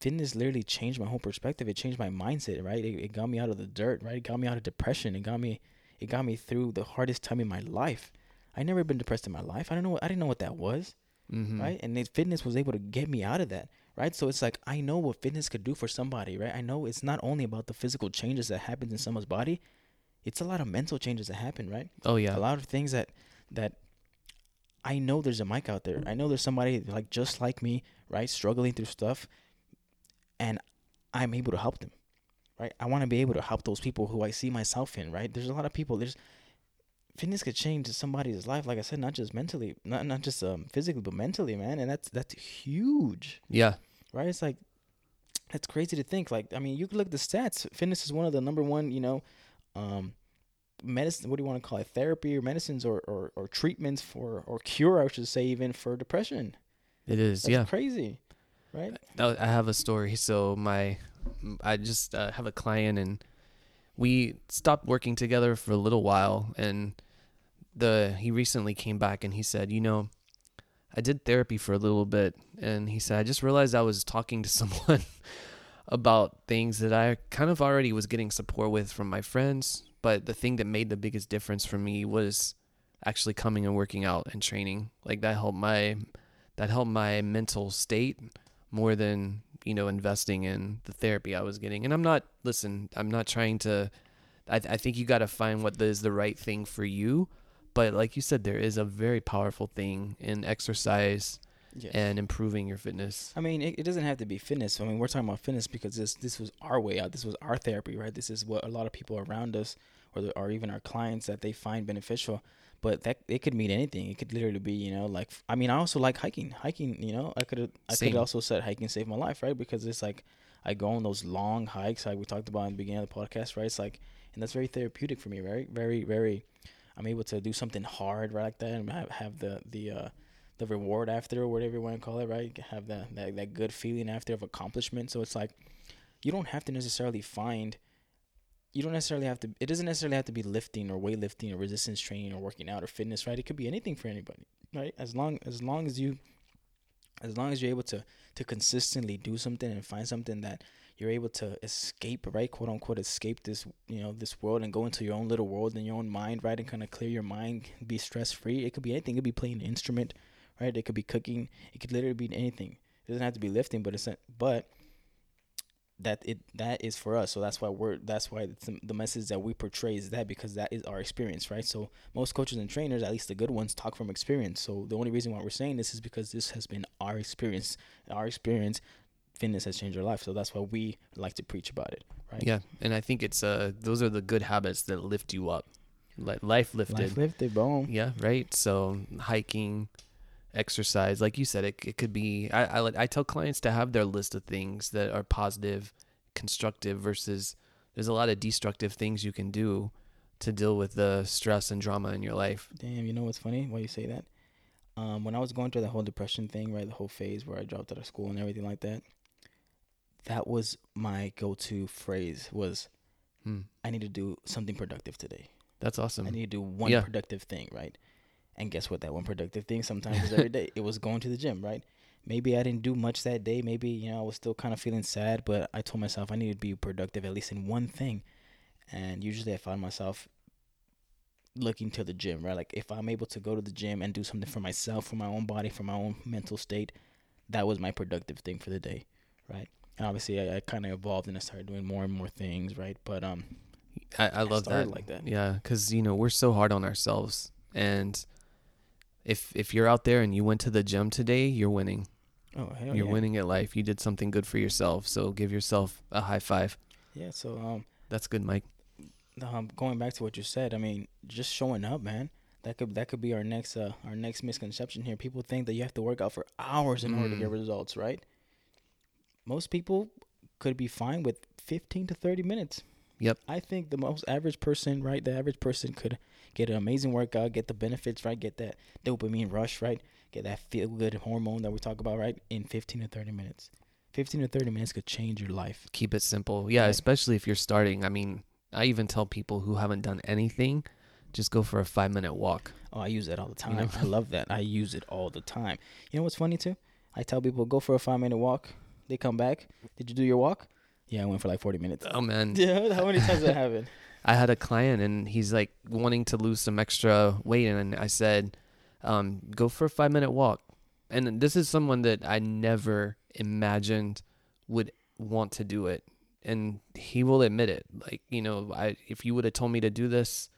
fitness literally changed my whole perspective. It changed my mindset, right? It, it got me out of the dirt, right? It got me out of depression. It got me, it got me through the hardest time in my life. I never been depressed in my life. I don't know. I didn't know what that was, mm-hmm. right? And it, fitness was able to get me out of that. Right. So it's like, I know what fitness could do for somebody. Right. I know it's not only about the physical changes that happens in someone's body. It's a lot of mental changes that happen. Right. Oh, yeah. A lot of things that that I know there's a Mike out there. I know there's somebody like just like me. Right. Struggling through stuff. And I'm able to help them. Right. I want to be able to help those people who I see myself in. Right. There's a lot of people. There's fitness could change somebody's life, like I said, not just mentally, not not just um, physically, but mentally, man. And that's that's huge. Yeah. Right? It's like, that's crazy to think. Like, I mean, you could look at the stats. Fitness is one of the number one, you know, um, medicine, what do you want to call it, therapy or medicines or, or, or treatments for, or cure, I should say, even for depression. It is, that's yeah. That's crazy, right? I have a story. So my, I just uh, have a client, and we stopped working together for a little while, and the he recently came back and he said, you know, I did therapy for a little bit, and he said, I just realized I was talking to someone about things that I kind of already was getting support with from my friends, but the thing that made the biggest difference for me was actually coming and working out and training. Like that helped my that helped my mental state more than, you know, investing in the therapy I was getting. And I'm not, listen, I'm not trying to, I, th- I think you got to find what is the right thing for you. But like you said, there is a very powerful thing in exercise yes. and improving your fitness. I mean, it, it doesn't have to be fitness. I mean, we're talking about fitness because this this was our way out. This was our therapy, right? This is what a lot of people around us or, the, or even our clients that they find beneficial. But that it could mean anything. It could literally be, you know, like, I mean, I also like hiking. Hiking, you know, I could I could also said hiking saved my life, right? Because it's like I go on those long hikes like we talked about in the beginning of the podcast, right? It's like, and that's very therapeutic for me, right? Very, very... I'm able to do something hard, right, like that, and have, have the the uh, the reward after, or whatever you want to call it, right? Have the, that that good feeling after of accomplishment. So it's like, you don't have to necessarily find, you don't necessarily have to. It doesn't necessarily have to be lifting or weightlifting or resistance training or working out or fitness, right? It could be anything for anybody, right? As long as long as you, as long as you're able to to consistently do something and find something that you're able to escape, right, quote unquote, escape this, you know, this world and go into your own little world in your own mind, right, and kind of clear your mind, be stress-free. It could be anything. It could be playing an instrument, right? It could be cooking. It could literally be anything. It doesn't have to be lifting, but it's but that it that is for us. So that's why we're that's why the message that we portray is that, because that is our experience, right? So most coaches and trainers, at least the good ones, talk from experience. So the only reason why we're saying this is because this has been our experience, our experience. Fitness has changed your life, so that's why we like to preach about it, right? Yeah, and I think it's uh those are the good habits that lift you up, like life lifted. Life lifted, boom. Yeah, right. So hiking, exercise, like you said, it it could be. I I, like, I tell clients to have their list of things that are positive, constructive versus there's a lot of destructive things you can do to deal with the stress and drama in your life. Damn, you know what's funny? Why you say that? Um, when I was going through the whole depression thing, right, the whole phase where I dropped out of school and everything like that. That was my go-to phrase was, hmm. I need to do something productive today. That's awesome. I need to do one yeah. productive thing, right? And guess what? That one productive thing sometimes is every day. It was going to the gym, right? Maybe I didn't do much that day. Maybe, you know, I was still kind of feeling sad, but I told myself I need to be productive at least in one thing. And usually I find myself looking to the gym, right? Like if I'm able to go to the gym and do something for myself, for my own body, for my own mental state, that was my productive thing for the day, right? And obviously, I, I kind of evolved and I started doing more and more things, right? But um, I, I love that. Like that, yeah, because you know we're so hard on ourselves, and if if you're out there and you went to the gym today, you're winning. Oh, hell You're yeah. winning at life. You did something good for yourself, so give yourself a high five. Yeah, so um, that's good, Mike. Um, going back to what you said, I mean, just showing up, man. That could that could be our next uh, our next misconception here. People think that you have to work out for hours in mm. order to get results, right? Most people could be fine with fifteen to thirty minutes. Yep. I think the most average person, right, the average person could get an amazing workout, get the benefits, right, get that dopamine rush, right, get that feel-good hormone that we talk about, right, in fifteen to thirty minutes. fifteen to thirty minutes could change your life. Keep it simple. Yeah, right. Especially if you're starting. I mean, I even tell people who haven't done anything, just go for a five-minute walk. Oh, I use that all the time. You know? I love that. I use it all the time. You know what's funny, too? I tell people, go for a five-minute walk. They come back. Did you do your walk? Yeah, I went for like forty minutes. Oh, man. Yeah, how many times did that happen? I had a client, and he's like wanting to lose some extra weight, and I said, um, go for a five-minute walk. And this is someone that I never imagined would want to do it. And he will admit it. Like, you know, I if you would have told me to do this,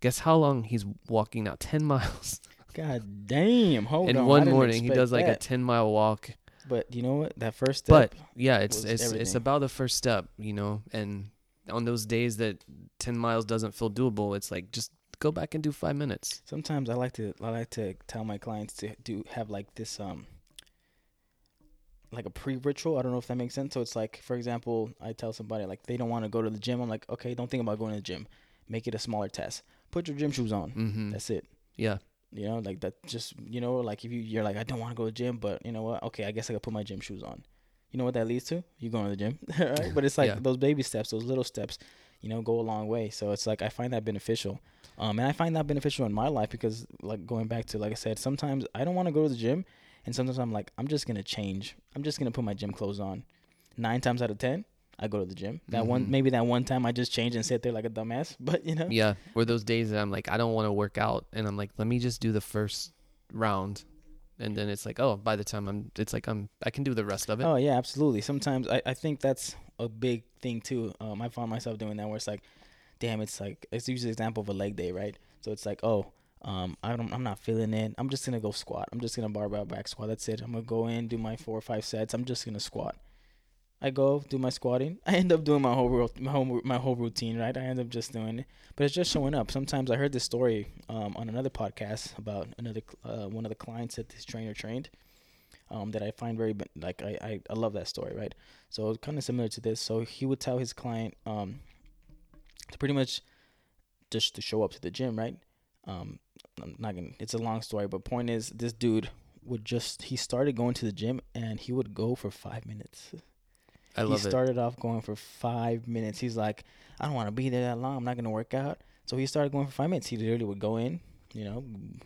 guess how long he's walking now? ten miles. God damn. Hold and on. And one morning, he does like that. a ten-mile walk. But you know what? That first step. But yeah, it's it's everything. It's about the first step, you know. And on those days that ten miles doesn't feel doable, it's like just go back and do five minutes. Sometimes I like to I like to tell my clients to do have like this um like a pre-ritual. I don't know if that makes sense. So it's like, for example, I tell somebody like they don't want to go to the gym. I'm like, okay, don't think about going to the gym. Make it a smaller task. Put your gym shoes on. Mm-hmm. That's it. Yeah. You know, like that just, you know, like if you, you're like, I don't want to go to the gym, but you know what? Okay, I guess I could put my gym shoes on. You know what that leads to? You going to the gym, right? But it's like yeah. those baby steps, those little steps, you know, go a long way. So it's like I find that beneficial. Um, and I find that beneficial in my life because like going back to, like I said, sometimes I don't want to go to the gym. And sometimes I'm like, I'm just going to change. I'm just going to put my gym clothes on. Nine times out of ten. I go to the gym. That mm-hmm. one, maybe that one time I just change and sit there like a dumbass, but you know. Yeah, or those days that I'm like, I don't want to work out, and I'm like, let me just do the first round, and then it's like, oh, by the time I'm, it's like I'm, I can do the rest of it. Oh yeah, absolutely. Sometimes I, I think that's a big thing too. Um, I found myself doing that where it's like, damn, it's like it's usually an example of a leg day, right? So it's like, oh, um, I don't, I'm not feeling it. I'm just gonna go squat. I'm just gonna barbell back squat. That's it. I'm gonna go in, do my four or five sets. I'm just gonna squat. I go do my squatting. I end up doing my whole my whole my whole routine, right? I end up just doing it, but it's just showing up. Sometimes I heard this story um, on another podcast about another uh, one of the clients that this trainer trained um, that I find very like I, I, I love that story, right? So it's kind of similar to this. So he would tell his client um, to pretty much just to show up to the gym, right? Um, I'm not gonna. It's a long story, but point is, this dude would just he started going to the gym and he would go for five minutes. I love he started it. off going for five minutes. He's like, I don't want to be there that long. I'm not going to work out. So he started going for five minutes. He literally would go in, you know,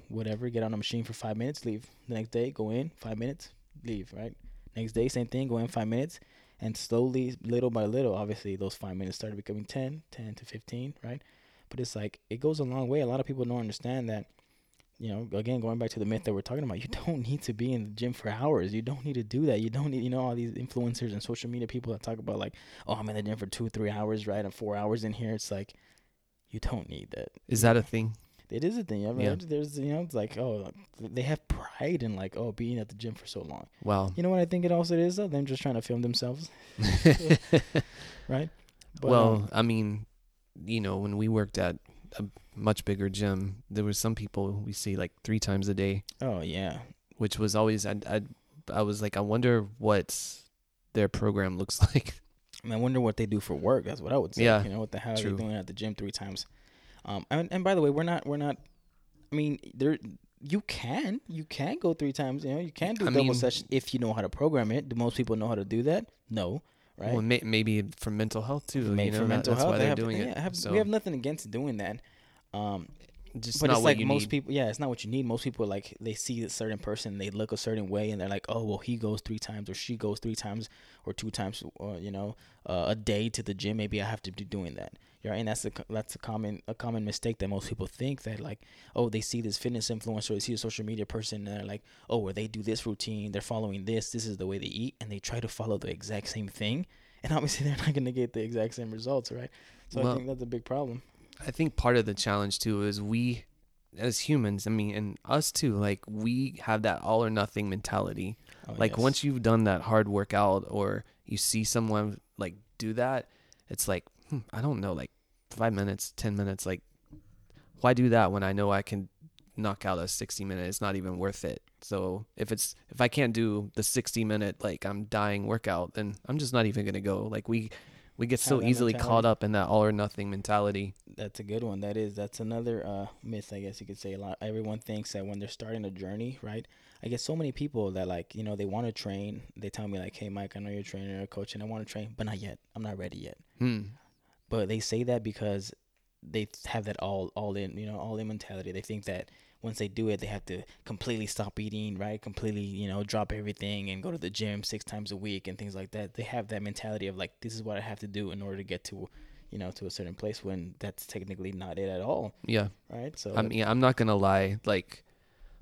whatever, get on the machine for five minutes, leave. The next day, go in, five minutes, leave, right? Next day, same thing, go in five minutes. And slowly, little by little, obviously, those five minutes started becoming ten, ten to fifteen, right? But it's like, it goes a long way. A lot of people don't understand that, you know, again, going back to the myth that we're talking about, you don't need to be in the gym for hours. You don't need to do that. You don't need, you know, all these influencers and social media people that talk about like, oh, I'm in the gym for two, three hours, right? And four hours in here. It's like, you don't need that. Is that a thing? It is a thing. I mean, yeah. There's, you know, it's like, oh, they have pride in like, oh, being at the gym for so long. Wow. You know what I think it also is? Though? Them just trying to film themselves. Right? But, well, um, I mean, you know, when we worked at a much bigger gym, there were some people we see like three times a day. Oh yeah, which was always I I, I was like, I wonder what their program looks like. I mean, I wonder what they do for work. That's what I would say. Yeah, you know what the hell are they doing at the gym three times? Um, and, and by the way, we're not we're not. I mean, there you can you can go three times. You know, you can do I double mean, sessions if you know how to program it. Do most people know how to do that? No. Right. Well, may, maybe for mental health too. Maybe you know, for mental that's health, why they're have, doing yeah, it. Have, so. We have nothing against doing that. Um, Just but not it's what like you most need. people. Yeah, it's not what you need. Most people like they see a certain person, they look a certain way, and they're like, "Oh, well, he goes three times, or she goes three times, or two times, or you know, uh, a day to the gym. Maybe I have to be doing that." Right? And that's a that's a common a common mistake that most people think that like, oh, they see this fitness influencer, they see a social media person, and they're like, oh, well, they do this routine, they're following this, this is the way they eat, and they try to follow the exact same thing, and obviously they're not going to get the exact same results, right? So well, I think that's a big problem. I think part of the challenge too is we, as humans, I mean, and us too, like we have that all or nothing mentality. Oh, like yes. Once you've done that hard workout or you see someone like do that, it's like, hmm, I don't know, like five minutes, ten minutes. Like, why do that when I know I can knock out a sixty minute? It's not even worth it. So if it's, if I can't do the sixty minute, like I'm dying workout, then I'm just not even going to go. Like we, we get so easily mentality. Caught up in that all or nothing mentality. That's a good one. That is, that's another uh, myth, I guess you could say. A lot. Everyone thinks that when they're starting a journey, right? I get so many people that like, you know, they want to train. They tell me like, hey, Mike, I know you're a trainer or a coach and I want to train, but not yet. I'm not ready yet. Hmm. But they say that because they have that all, all in, you know, all in mentality. They think that once they do it, they have to completely stop eating, right? Completely, you know, drop everything and go to the gym six times a week and things like that. They have that mentality of like, this is what I have to do in order to get to, you know, to a certain place, when that's technically not it at all. Yeah. Right. So I mean, I'm not going to lie. Like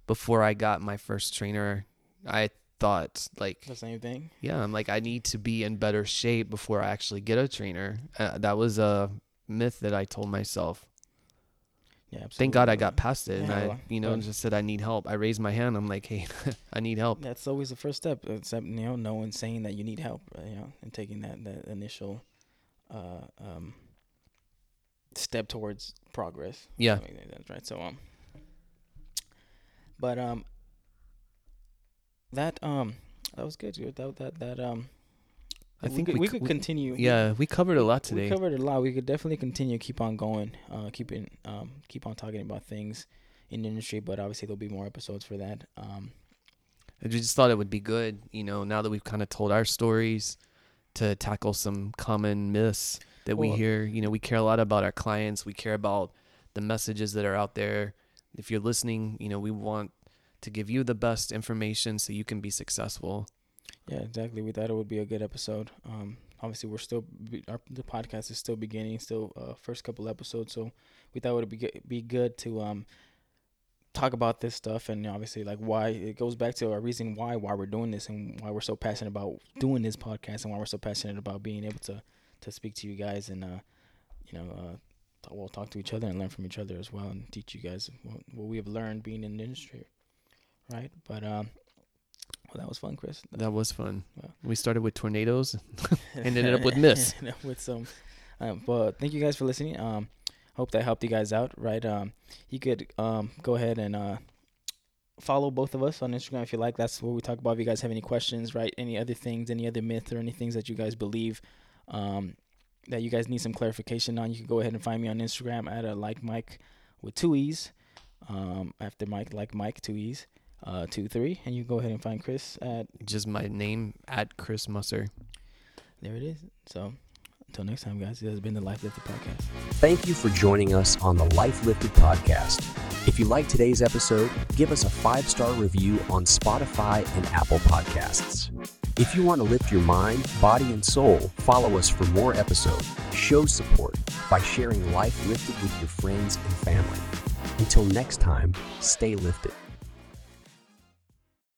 before I got my first trainer, I thought like the same thing. Yeah. I'm like, I need to be in better shape before I actually get a trainer. Uh, that was a myth that I told myself. Yeah, thank God I got past it, yeah, and I, you know, just said I need help. I raised my hand. I'm like, hey, I need help. That's always the first step. Except, you know, no one's saying that you need help, you know, and taking that that initial uh, um, step towards progress. Yeah, that's right. So um, but um, that um, that was good. That that that um. I we think could, we, we could continue. We, yeah, we covered a lot today. We covered a lot. We could definitely continue, keep on going, uh, keep in, um, keep on talking about things in the industry. But obviously, there'll be more episodes for that. Um, I just thought it would be good, you know, now that we've kind of told our stories, to tackle some common myths that well, we hear. You know, we care a lot about our clients. We care about the messages that are out there. If you're listening, you know, we want to give you the best information so you can be successful. Yeah, exactly. We thought it would be a good episode. Um, obviously, we're still our, the podcast is still beginning, still uh, first couple episodes. So we thought it would be good, be good to um talk about this stuff, and obviously, like why it goes back to our reason why why we're doing this, and why we're so passionate about doing this podcast, and why we're so passionate about being able to to speak to you guys, and uh, you know, uh, talk, we'll talk to each other and learn from each other as well, and teach you guys what, what we have learned being in the industry, right? But um. Well, that was fun, Chris. That, that was fun. Well, we started with tornadoes and ended up with myths. with some, um, but thank you guys for listening. Um, hope that helped you guys out, right? Um, you could um go ahead and uh follow both of us on Instagram if you like. That's what we talk about. If you guys have any questions, right? Any other things, any other myths, or any things that you guys believe, um, that you guys need some clarification on, you can go ahead and find me on Instagram at a like Mike with two E's. Um, after Mike, like Mike, two E's. Uh, two, three, and you go ahead and find Chris at just my name at Chris Musser. There it is. So until next time, guys, this has been the Life Lifted Podcast. Thank you for joining us on the Life Lifted Podcast. If you like today's episode, give us a five-star review on Spotify and Apple Podcasts. If you want to lift your mind, body, and soul, follow us for more episodes. Show support by sharing Life Lifted with your friends and family. Until next time, stay lifted.